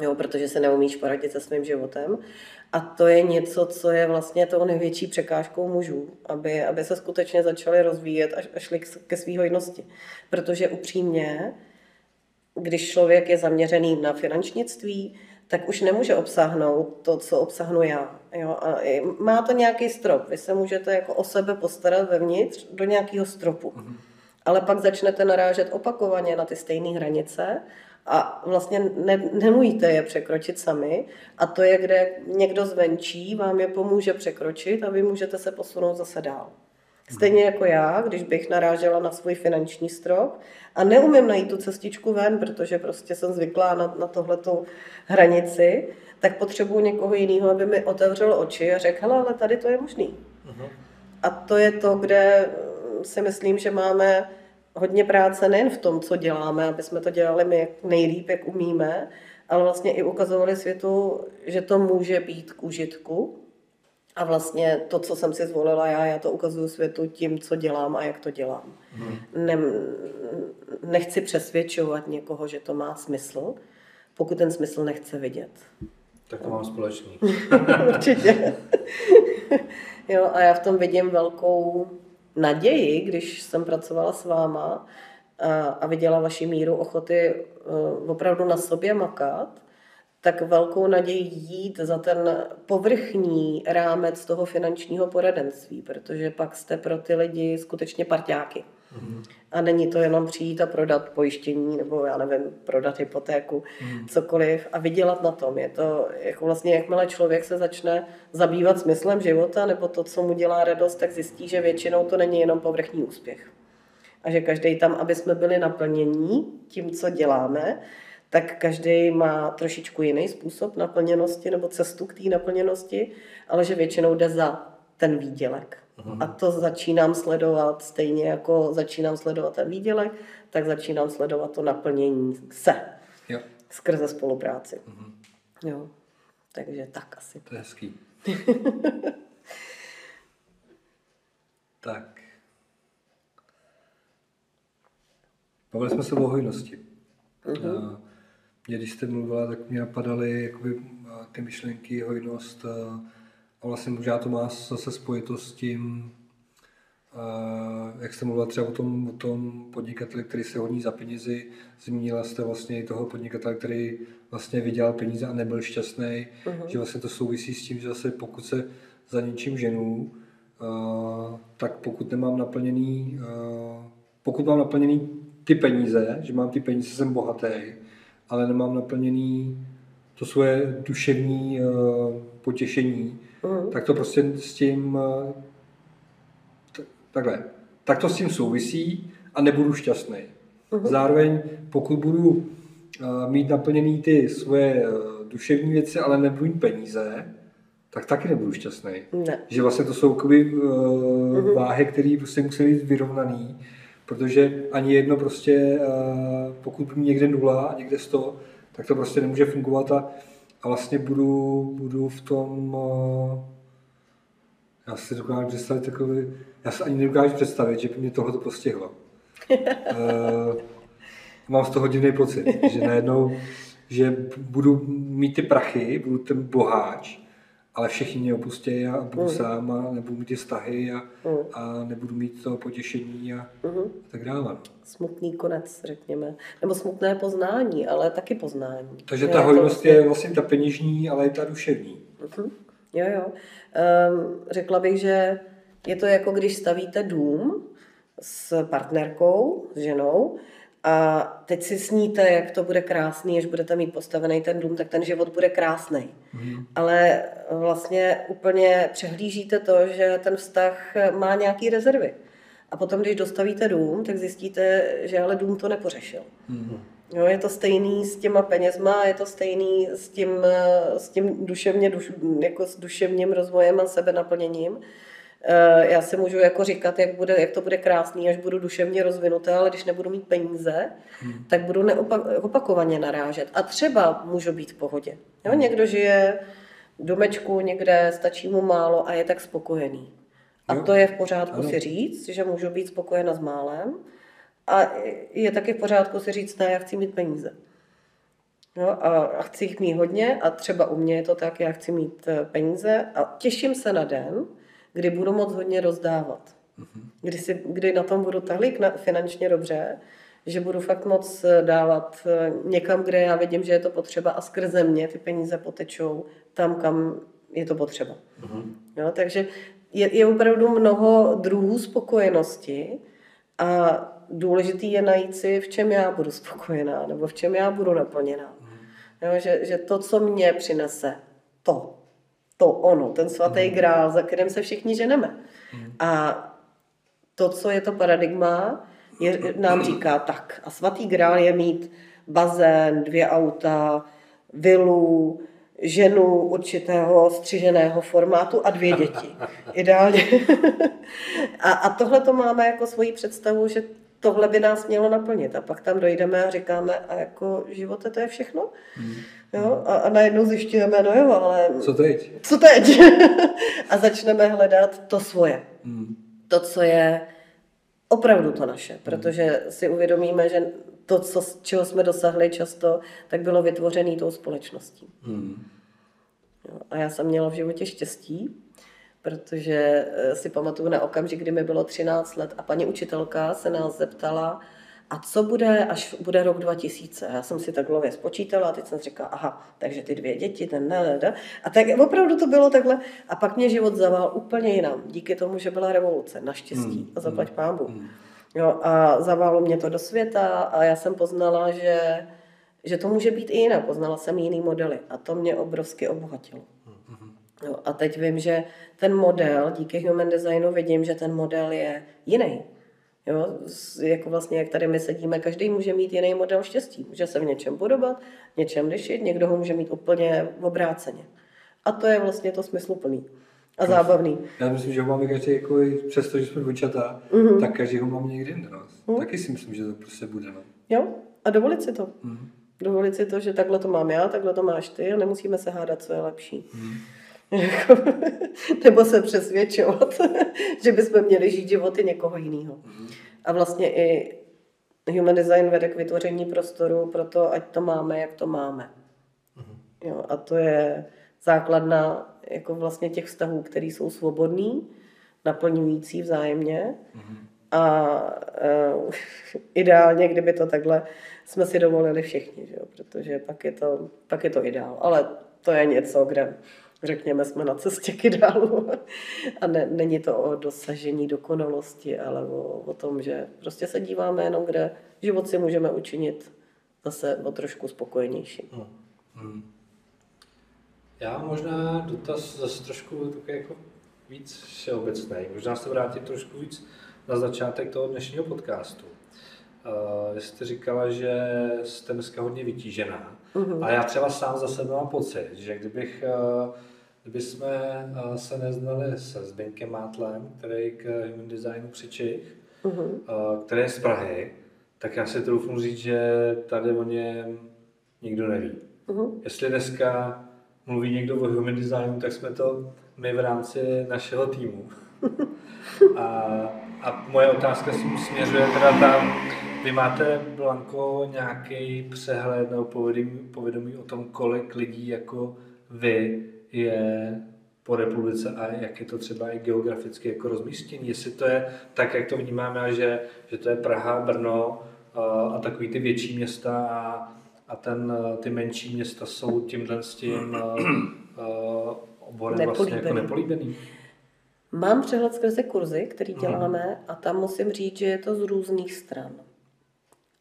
Jo, protože se neumíš poradit se svým životem. A to je něco, co je vlastně tou největší překážkou mužů, aby se skutečně začali rozvíjet a šli ke své hojnosti. Protože upřímně, když člověk je zaměřený na finančnictví, tak už nemůže obsáhnout to, co obsahnu já. Jo? A má to nějaký strop. Vy se můžete jako o sebe postarat vevnitř do nějakého stropu. Ale pak začnete narážet opakovaně na ty stejné hranice a vlastně nemůžete je překročit sami a to je, kde někdo zvenčí vám je pomůže překročit a vy můžete se posunout zase dál. Stejně jako já, když bych narážela na svůj finanční strop a neumím najít tu cestičku ven, protože prostě jsem zvyklá na tohletu hranici, tak potřebuji někoho jiného, aby mi otevřel oči a řekl, hele, ale tady to je možný. A to je to, kde si myslím, že máme hodně práce nejen v tom, co děláme, aby jsme to dělali my nejlíp, jak umíme, ale vlastně i ukazovali světu, že to může být k užitku. A vlastně to, co jsem si zvolila já to ukazuju světu tím, co dělám a jak to dělám. Nechci přesvědčovat někoho, že to má smysl, pokud ten smysl nechce vidět. Tak to mám společný. Určitě. Jo, a já v tom vidím velkou naději, když jsem pracovala s váma a viděla vaši míru ochoty opravdu na sobě makat, tak velkou naději jít za ten povrchní rámec toho finančního poradenství, protože pak jste pro ty lidi skutečně parťáky. A není to jenom přijít a prodat pojištění, nebo já nevím, prodat hypotéku, cokoliv a vydělat na tom. Je to jako vlastně, jakmile člověk se začne zabývat smyslem života, nebo to, co mu dělá radost, tak zjistí, že většinou to není jenom povrchní úspěch. A že každý tam, aby jsme byli naplnění tím, co děláme, tak každý má trošičku jiný způsob naplněnosti nebo cestu k té naplněnosti, ale že většinou jde za ten výdělek. A to začínám sledovat stejně jako začínám sledovat ten výdělek, tak začínám sledovat to naplnění se skrze spolupráci. Jo. Takže tak asi. To je hezký. Tak. Bavili jsme se o hojnosti. Uh-huh. Mě, když jste mluvila, tak mě napadaly jakoby ty myšlenky, hojnost. A vlastně možná to má zase spojitost s tím, jak jste mluvila třeba o tom podnikateli, který se hodí za penízi. Zmínila jste vlastně i toho podnikatele, který vlastně vydělal peníze a nebyl šťastný. Uh-huh. Že vlastně to souvisí s tím, že zase pokud se za něčím ženu, tak pokud mám naplněný ty peníze, že mám ty peníze, jsem bohatý, ale nemám naplněný to svoje duševní potěšení, tak to prostě s tím takhle. Tak to s tím souvisí a nebudu šťastný. Zároveň pokud budu mít naplněný ty svoje duševní věci, ale nebudu mít peníze, tak taky nebudu šťastný. Ne. Že vlastně to jsou váhy, které prostě musí být vyrovnaný, protože ani jedno prostě, pokud budu někde 0 a někde 100, tak to prostě nemůže fungovat a vlastně budu v tom, já si dokážu představit já si ani nedokážu představit, že by mě tohle to postihlo. Mám z toho divný pocit, že najednou, že budu mít ty prachy, budu ten boháč, ale všichni mě opustí a budu sám a nebudu mít ty vztahy a nebudu mít to potěšení a tak dále. Smutný konec, řekněme. Nebo smutné poznání, ale taky poznání. Takže ta hojnost je vlastně ta peněžní, ale i ta duševní. Jo, jo. Řekla bych, že je to jako když stavíte dům s partnerkou, s ženou, a teď si sníte, jak to bude krásný, až budete mít postavený ten dům, tak ten život bude krásný. Mm. Ale vlastně úplně přehlížíte to, že ten vztah má nějaké rezervy. A potom, když dostavíte dům, tak zjistíte, že ale dům to nepořešil. Mm. Jo, je to stejný s těma penězma, je to stejný s tím jako s duševním rozvojem a sebenaplněním. Já si můžu jako říkat, jak to bude krásný, až budu duševně rozvinutá, ale když nebudu mít peníze, tak budu opakovaně narážet. A třeba můžu být v pohodě. Jo? Někdo žije v domečku někde, stačí mu málo a je tak spokojený. A to je v pořádku si říct, že můžu být spokojena s málem. A je taky v pořádku si říct, ne, já chci mít peníze. No, a chci jich mít hodně a třeba u mě je to tak, já chci mít peníze a těším se na den, kdy budu moc hodně rozdávat. Kdy na tom budu tahlík finančně dobře, že budu fakt moc dávat někam, kde já vidím, že je to potřeba a skrze mě ty peníze potečou tam, kam je to potřeba. No, takže je opravdu mnoho druhů spokojenosti a důležitý je najít si, v čem já budu spokojená nebo v čem já budu naplněná. No, že to, co mě přinese, ten svatý grál, za kterým se všichni ženeme. A to, co je to paradigma, nám říká tak. A svatý grál je mít bazén, 2 auta, vilu, ženu určitého střiženého formátu a 2 děti. Ideálně. A tohle to máme jako svoji představu, že tohle by nás mělo naplnit. A pak tam dojdeme a říkáme, a jako živote, to je všechno? Jo? A najednou zjišťujeme, no jo, ale... Co teď? A začneme hledat to svoje. To, co je opravdu to naše. Protože si uvědomíme, že to, čeho jsme dosáhli často, tak bylo vytvořené tou společností. Jo? A já jsem měla v životě štěstí, protože si pamatuju na okamžik, kdy mi bylo 13 let a paní učitelka se nás zeptala, a co bude, až bude rok 2000? Já jsem si tak hlavě spočítala a teď jsem říkala, aha, takže ty 2 děti, A tak opravdu to bylo takhle. A pak mě život zavál úplně jinam, díky tomu, že byla revoluce, naštěstí, a zaplať pámbu. Jo, a zaválo mě to do světa a já jsem poznala, že to může být i jinak. Poznala jsem jiný modely a to mě obrovsky obohatilo. Jo, a teď vím, že ten model, díky Human Designu vidím, že ten model je jiný. Jo, jako vlastně, jak tady my sedíme, každý může mít jiný model štěstí. Může se v něčem podobat, v něčem lišit, někdo ho může mít úplně obráceně. A to je vlastně to smysluplný a zábavný. Já myslím, že ho máme každý, jako přesto, že jsme dvojčata, tak každý ho máme někdy jinde. Taky si myslím, že to prostě bude. Jo, a dovolit si to. Dovolit si to, že takhle to mám já, takhle to máš ty a nemusíme se hádat, co je lepší. Nebo se přesvědčovat, že bychom měli žít životy někoho jiného. A vlastně i Human Design vede k vytvoření prostoru pro to, ať to máme, jak to máme. Jo, a to je základna jako vlastně těch vztahů, které jsou svobodný, naplňující vzájemně. A ideálně, kdyby to takhle jsme si dovolili všichni, že jo? Protože pak je to ideál. Ale to je něco, kde řekněme, jsme na cestě k ideálu. A ne, není to o dosažení dokonalosti, ale o tom, že prostě se díváme jenom, kde život si můžeme učinit zase o trošku spokojenější. Já možná dotaz zase trošku také jako víc všeobecný. Možná se vrátit trošku víc na začátek toho dnešního podcastu. Vy jste říkala, že jste dneska hodně vytížená. A já třeba sám za sebe mám pocit, že kdybychom se neznali se Zbiňkem Mátlem, který k Human Designu přičich, který je z Prahy, tak já si troufnu říct, že tady o něm nikdo neví. Jestli dneska mluví někdo o Human Designu, tak jsme to my v rámci našeho týmu. A moje otázka si směřuje teda tam, vy máte, Blanko, nějaký přehled nebo povědomí o tom, kolik lidí jako vy je po republice a jak je to třeba i geograficky jako rozmístění. Jestli to je tak, jak to vnímáme, že to je Praha, Brno a takový ty větší města a ty menší města jsou tímhle s tím oborem vlastně jako nepolíbený. Mám přehled skrze kurzy, který děláme a tam musím říct, že je to z různých stran.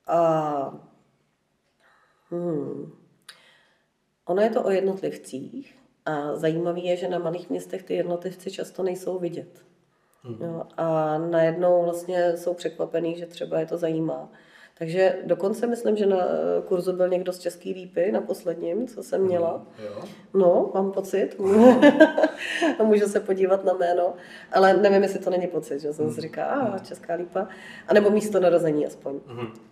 A ono je to o jednotlivcích a zajímavé je, že na malých městech ty jednotlivci často nejsou vidět. No, a najednou vlastně jsou překvapený, že třeba je to zajímá. Takže dokonce myslím, že na kurzu byl někdo z Český Lípy, na posledním, co jsem měla. No, mám pocit. A můžu se podívat na jméno. Ale nevím, jestli to není pocit, že jsem si říká, Česká Lípa. A nebo místo narození aspoň.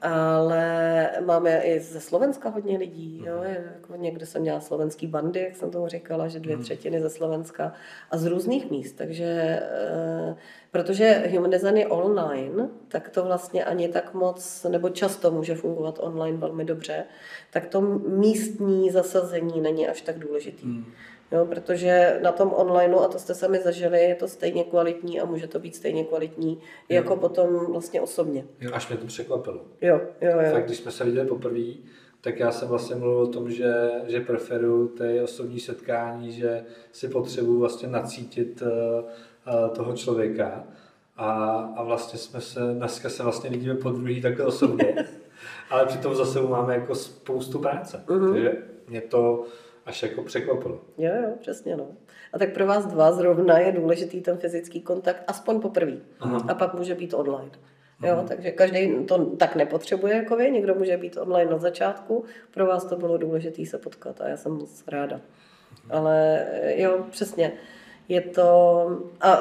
Ale máme i ze Slovenska hodně lidí. Jo? Jako někde jsem měla slovenský bandy, jak jsem tomu říkala, že 2/3 ze Slovenska. A z různých míst, takže... Protože Human Design je online, tak to vlastně ani tak moc, nebo často může fungovat online velmi dobře, tak to místní zasazení není až tak důležitý. Jo, protože na tom online, a to jste sami zažili, je to stejně kvalitní a může to být stejně kvalitní jako potom vlastně osobně. Jo, až mě to překvapilo. Jo. Fakt, když jsme se viděli poprvé, tak já jsem vlastně mluvil o tom, že preferuju ty osobní setkání, že si potřebuji vlastně nacítit toho člověka a vlastně jsme se, dneska se vlastně vidíme po druhý takhle osobně, ale přitom za sebou máme jako spoustu práce, takže mě to až jako překvapilo. Jo, přesně no. A tak pro vás dva zrovna je důležitý ten fyzický kontakt, aspoň poprvý a pak může být online. Jo, takže každý to tak nepotřebuje jako vy, někdo může být online na začátku, pro vás to bylo důležité se potkat a já jsem moc ráda. Ale jo, přesně. Je to, a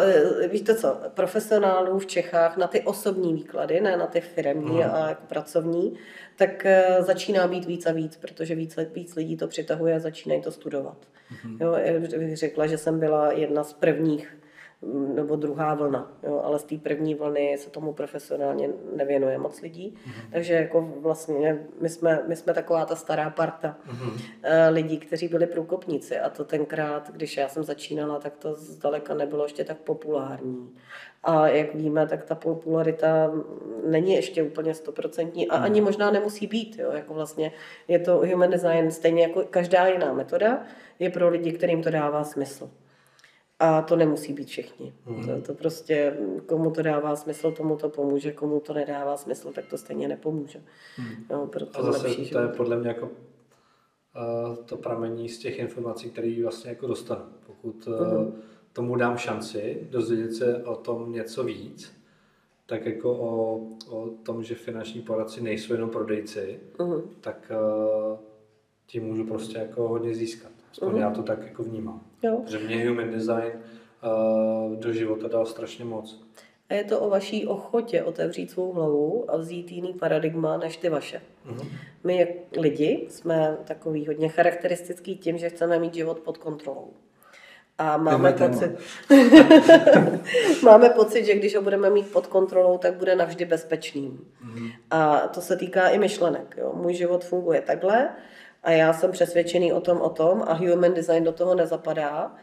víte co, profesionálů v Čechách na ty osobní výklady, ne na ty firemní a jako pracovní, tak začíná být víc a víc, protože víc lidí to přitahuje a začínají to studovat. Jo, bych řekla, že jsem byla jedna z prvních, nebo druhá vlna, jo, ale z té první vlny se tomu profesionálně nevěnuje moc lidí, takže jako vlastně my jsme taková ta stará parta lidí, kteří byli průkopníci a to tenkrát, když já jsem začínala, tak to zdaleka nebylo ještě tak populární a jak víme, tak ta popularita není ještě úplně 100% a ani možná nemusí být, jo, jako vlastně je to Human Design stejně jako každá jiná metoda je pro lidi, kterým to dává smysl. A to nemusí být všichni. To prostě, komu to dává smysl, tomu to pomůže, komu to nedává smysl, tak to stejně nepomůže. No, proto a zase lepší, to je podle mě jako to pramení z těch informací, které vlastně jako dostanu. Pokud tomu dám šanci dozvědět se o tom něco víc, tak jako o tom, že finanční poradci nejsou jenom prodejci, tak tím můžu prostě jako hodně získat. Aspoň já to tak jako vnímám. Jo. Že mě Human Design do života dal strašně moc. A je to o vaší ochotě otevřít svou hlavu a vzít jiný paradigma než ty vaše. My lidi jsme takový hodně charakteristický tím, že chceme mít život pod kontrolou. A máme pocit, že když ho budeme mít pod kontrolou, tak bude navždy bezpečným. Mm-hmm. A to se týká i myšlenek. Jo. Můj život funguje takhle a já jsem přesvědčený o tom a Human Design do toho nezapadá,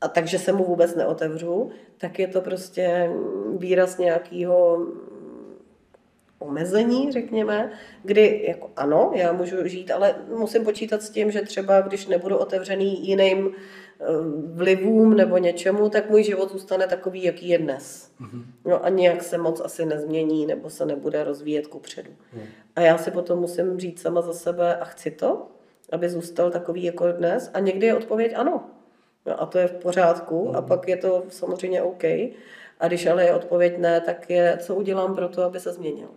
a takže se mu vůbec neotevřu, tak je to prostě výraz nějakého omezení, řekněme, kdy jako ano, já můžu žít, ale musím počítat s tím, že třeba když nebudu otevřený jiným vlivům nebo něčemu, tak můj život zůstane takový, jaký je dnes. Mm-hmm. No a nějak se moc asi nezmění nebo se nebude rozvíjet kupředu. Mm. A já si potom musím říct sama za sebe a chci to, aby zůstal takový jako dnes a někdy je odpověď ano. No a to je v pořádku a pak je to samozřejmě OK. A když ale je odpověď ne, tak je, co udělám pro to, aby se změnil.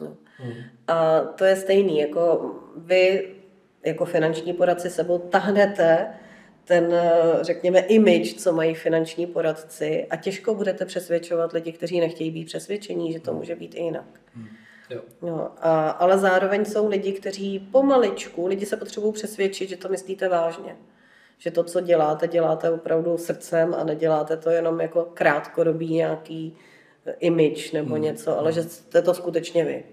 No. Mm. A to je stejný, jako vy jako finanční poradci sebou tahnete ten, řekněme, image, co mají finanční poradci a těžko budete přesvědčovat lidi, kteří nechtějí být přesvědčení, že to může být i jinak. Mm. Jo. No, ale zároveň jsou lidi, kteří pomaličku, lidi se potřebují přesvědčit, že to myslíte vážně. Že to, co děláte opravdu srdcem a neděláte to jenom jako krátkodobý nějaký image nebo něco, ale že jste to skutečně vy.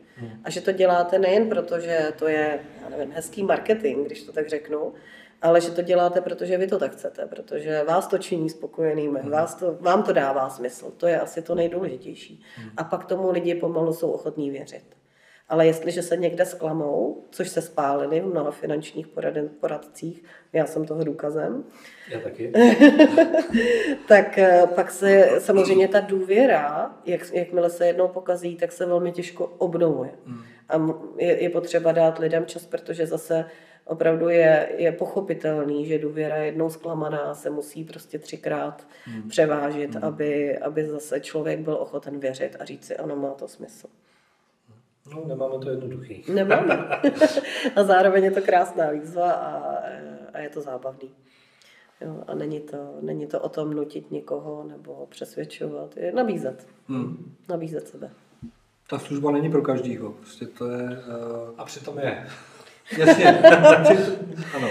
A že to děláte nejen proto, že to je, já nevím, hezký marketing, když to tak řeknu, ale že to děláte, protože vy to tak chcete, protože vás to činí spokojenými, vám to dává smysl, to je asi to nejdůležitější. A pak tomu lidi pomalu jsou ochotní věřit. Ale jestliže se někde zklamou, což se spálili v mnoha finančních poradcích, já jsem toho důkazem. Já taky. Tak pak se samozřejmě ta důvěra, jakmile se jednou pokazí, tak se velmi těžko obnovuje. A je potřeba dát lidem čas, protože zase opravdu je pochopitelný, že důvěra jednou zklamaná se musí prostě 3krát převážit, aby zase člověk byl ochoten věřit a říct si, ano, má to smysl. No, nemáme to jednoduchý. Nemáme. A zároveň je to krásná výzva a je to zábavný. Jo, a není to o tom nutit někoho nebo přesvědčovat. Je nabízet. Nabízet sebe. Ta služba není pro každýho. Prostě to je... A přitom je. Jasně. Ano.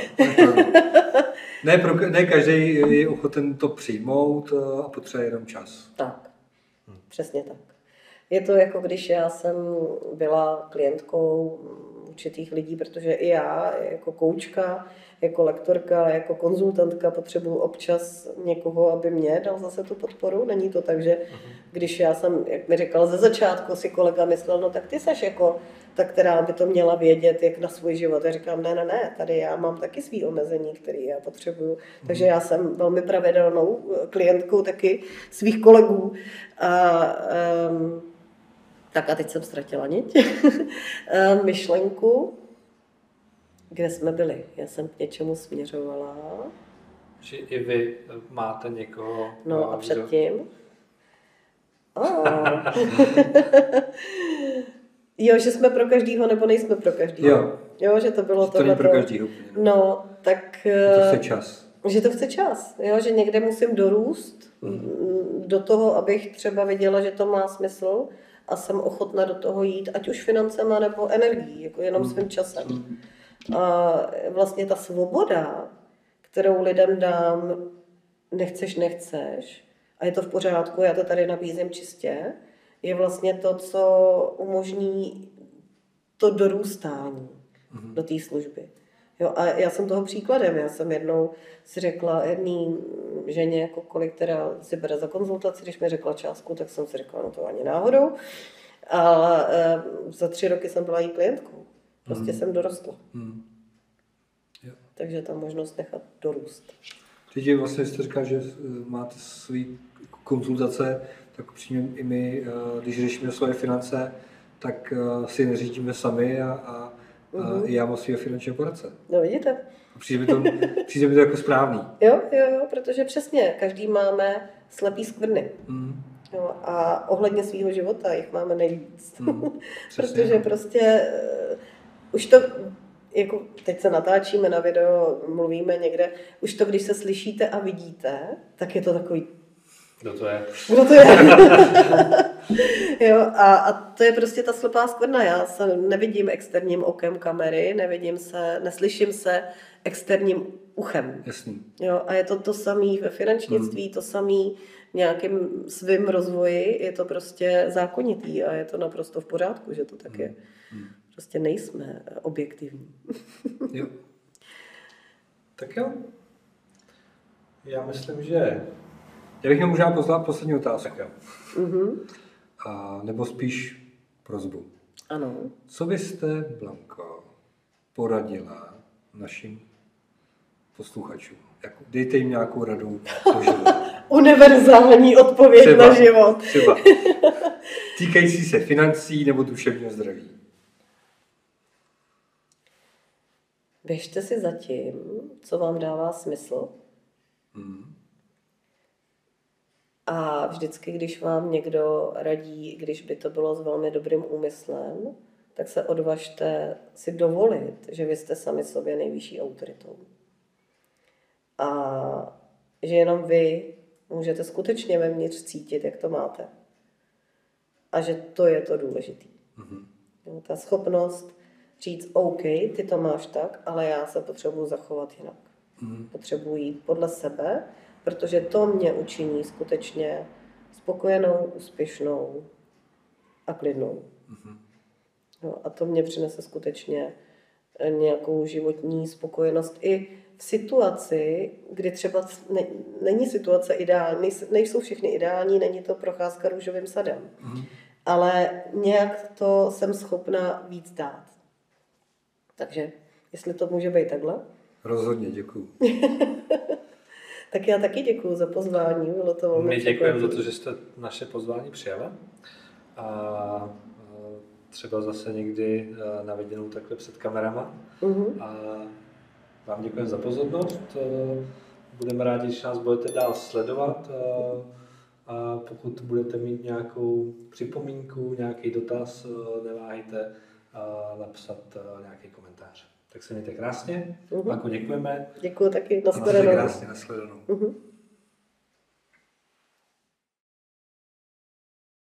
Ne každý je ochoten to přijmout a potřebuje jenom čas. Tak. Přesně tak. Je to jako když já jsem byla klientkou určitých lidí, protože i já jako koučka, jako lektorka, jako konzultantka potřebuji občas někoho, aby mě dal zase tu podporu. Není to tak, že když já jsem, jak mi říkal ze začátku, si kolega myslel, no tak ty seš jako ta, která by to měla vědět, jak na svůj život. Já říkám, ne, tady já mám taky svý omezení, které já potřebuju. Takže já jsem velmi pravidelnou klientkou taky svých kolegů a tak a teď jsem ztratila niť. Myšlenku, kde jsme byli. Já jsem k něčemu směřovala. Že i vy máte někoho... No a předtím? Jo, že jsme pro každýho, nebo nejsme pro každýho. Jo, že to bylo to pro každýho. No, tak... Že to chce čas. Jo, že někde musím dorůst do toho, abych třeba viděla, že to má smysl. A jsem ochotna do toho jít, ať už financema nebo energií, jako jenom svým časem. A vlastně ta svoboda, kterou lidem dám, nechceš, a je to v pořádku, já to tady nabízím čistě, je vlastně to, co umožní to dorůstání do té služby. Jo, a já jsem toho příkladem, já jsem jednou si řekla jedný ženě, jako kolik, která si bere za konzultaci, když mi řekla částku, tak jsem si řekla, no to ani náhodou. A za 3 roky jsem byla její klientkou. Prostě jsem dorostla. Takže ta možnost nechat dorůst. Teď vlastně jste říkal, že máte svý konzultace, tak přímě i my, když řešíme svoje finance, tak si neřídíme sami a já mám svýho finančního poradce. No vidíte. Přijde mi to jako správný. Jo, protože přesně, každý máme slepý skvrny. Jo, a ohledně svýho života jich máme nejvíc. Přesně, protože prostě už to, jako teď se natáčíme na video, mluvíme někde, už to, když se slyšíte a vidíte, tak je to takový... Kdo to je? Jo, a to je prostě ta slepá skvrna. Já se nevidím externím okem kamery, nevidím se, neslyším se externím uchem. Jasný. Jo, a je to to samé ve finančnictví, to samé v nějakém svým rozvoji, je to prostě zákonitý a je to naprosto v pořádku, že to tak je. Prostě nejsme objektivní. Jo. Tak jo. Já myslím, že... Já bych mě možná poslal poslední otázku. A nebo spíš prosbu. Ano. Co byste, Blanko, poradila našim posluchačům? Jako, dejte jim nějakou radu. Univerzální odpověď třeba, na život. Třeba. Týkající se financí nebo duševního zdraví. Běžte si za tím, co vám dává smysl. A vždycky, když vám někdo radí, když by to bylo s velmi dobrým úmyslem, tak se odvažte si dovolit, že vy jste sami sobě nejvyšší autoritou. A že jenom vy můžete skutečně vevnitř cítit, jak to máte. A že to je to důležité. Ta schopnost říct, OK, ty to máš tak, ale já se potřebuji zachovat jinak. Potřebuji jít podle sebe, protože to mě učiní skutečně spokojenou, úspěšnou a klidnou. No, a to mě přinese skutečně nějakou životní spokojenost i v situaci, kdy třeba není situace ideální, nejsou všichni ideální, není to procházka růžovým sadem. Ale nějak to jsem schopna víc dát. Takže, jestli to může být takhle. Rozhodně, děkuju. Tak já taky děkuju za pozvání. Bylo to velmi. My děkujeme za to, že jste naše pozvání přijala. A třeba zase někdy na viděnou takhle před kamerama. A vám děkujeme za pozornost. Budeme rádi, když nás budete dál sledovat. A pokud budete mít nějakou připomínku, nějaký dotaz, neváhejte napsat nějaký komentář. Tak se mějte krásně. Blanko, děkujeme. Děkuju taky. Nashledanou. Krásně, nashledanou.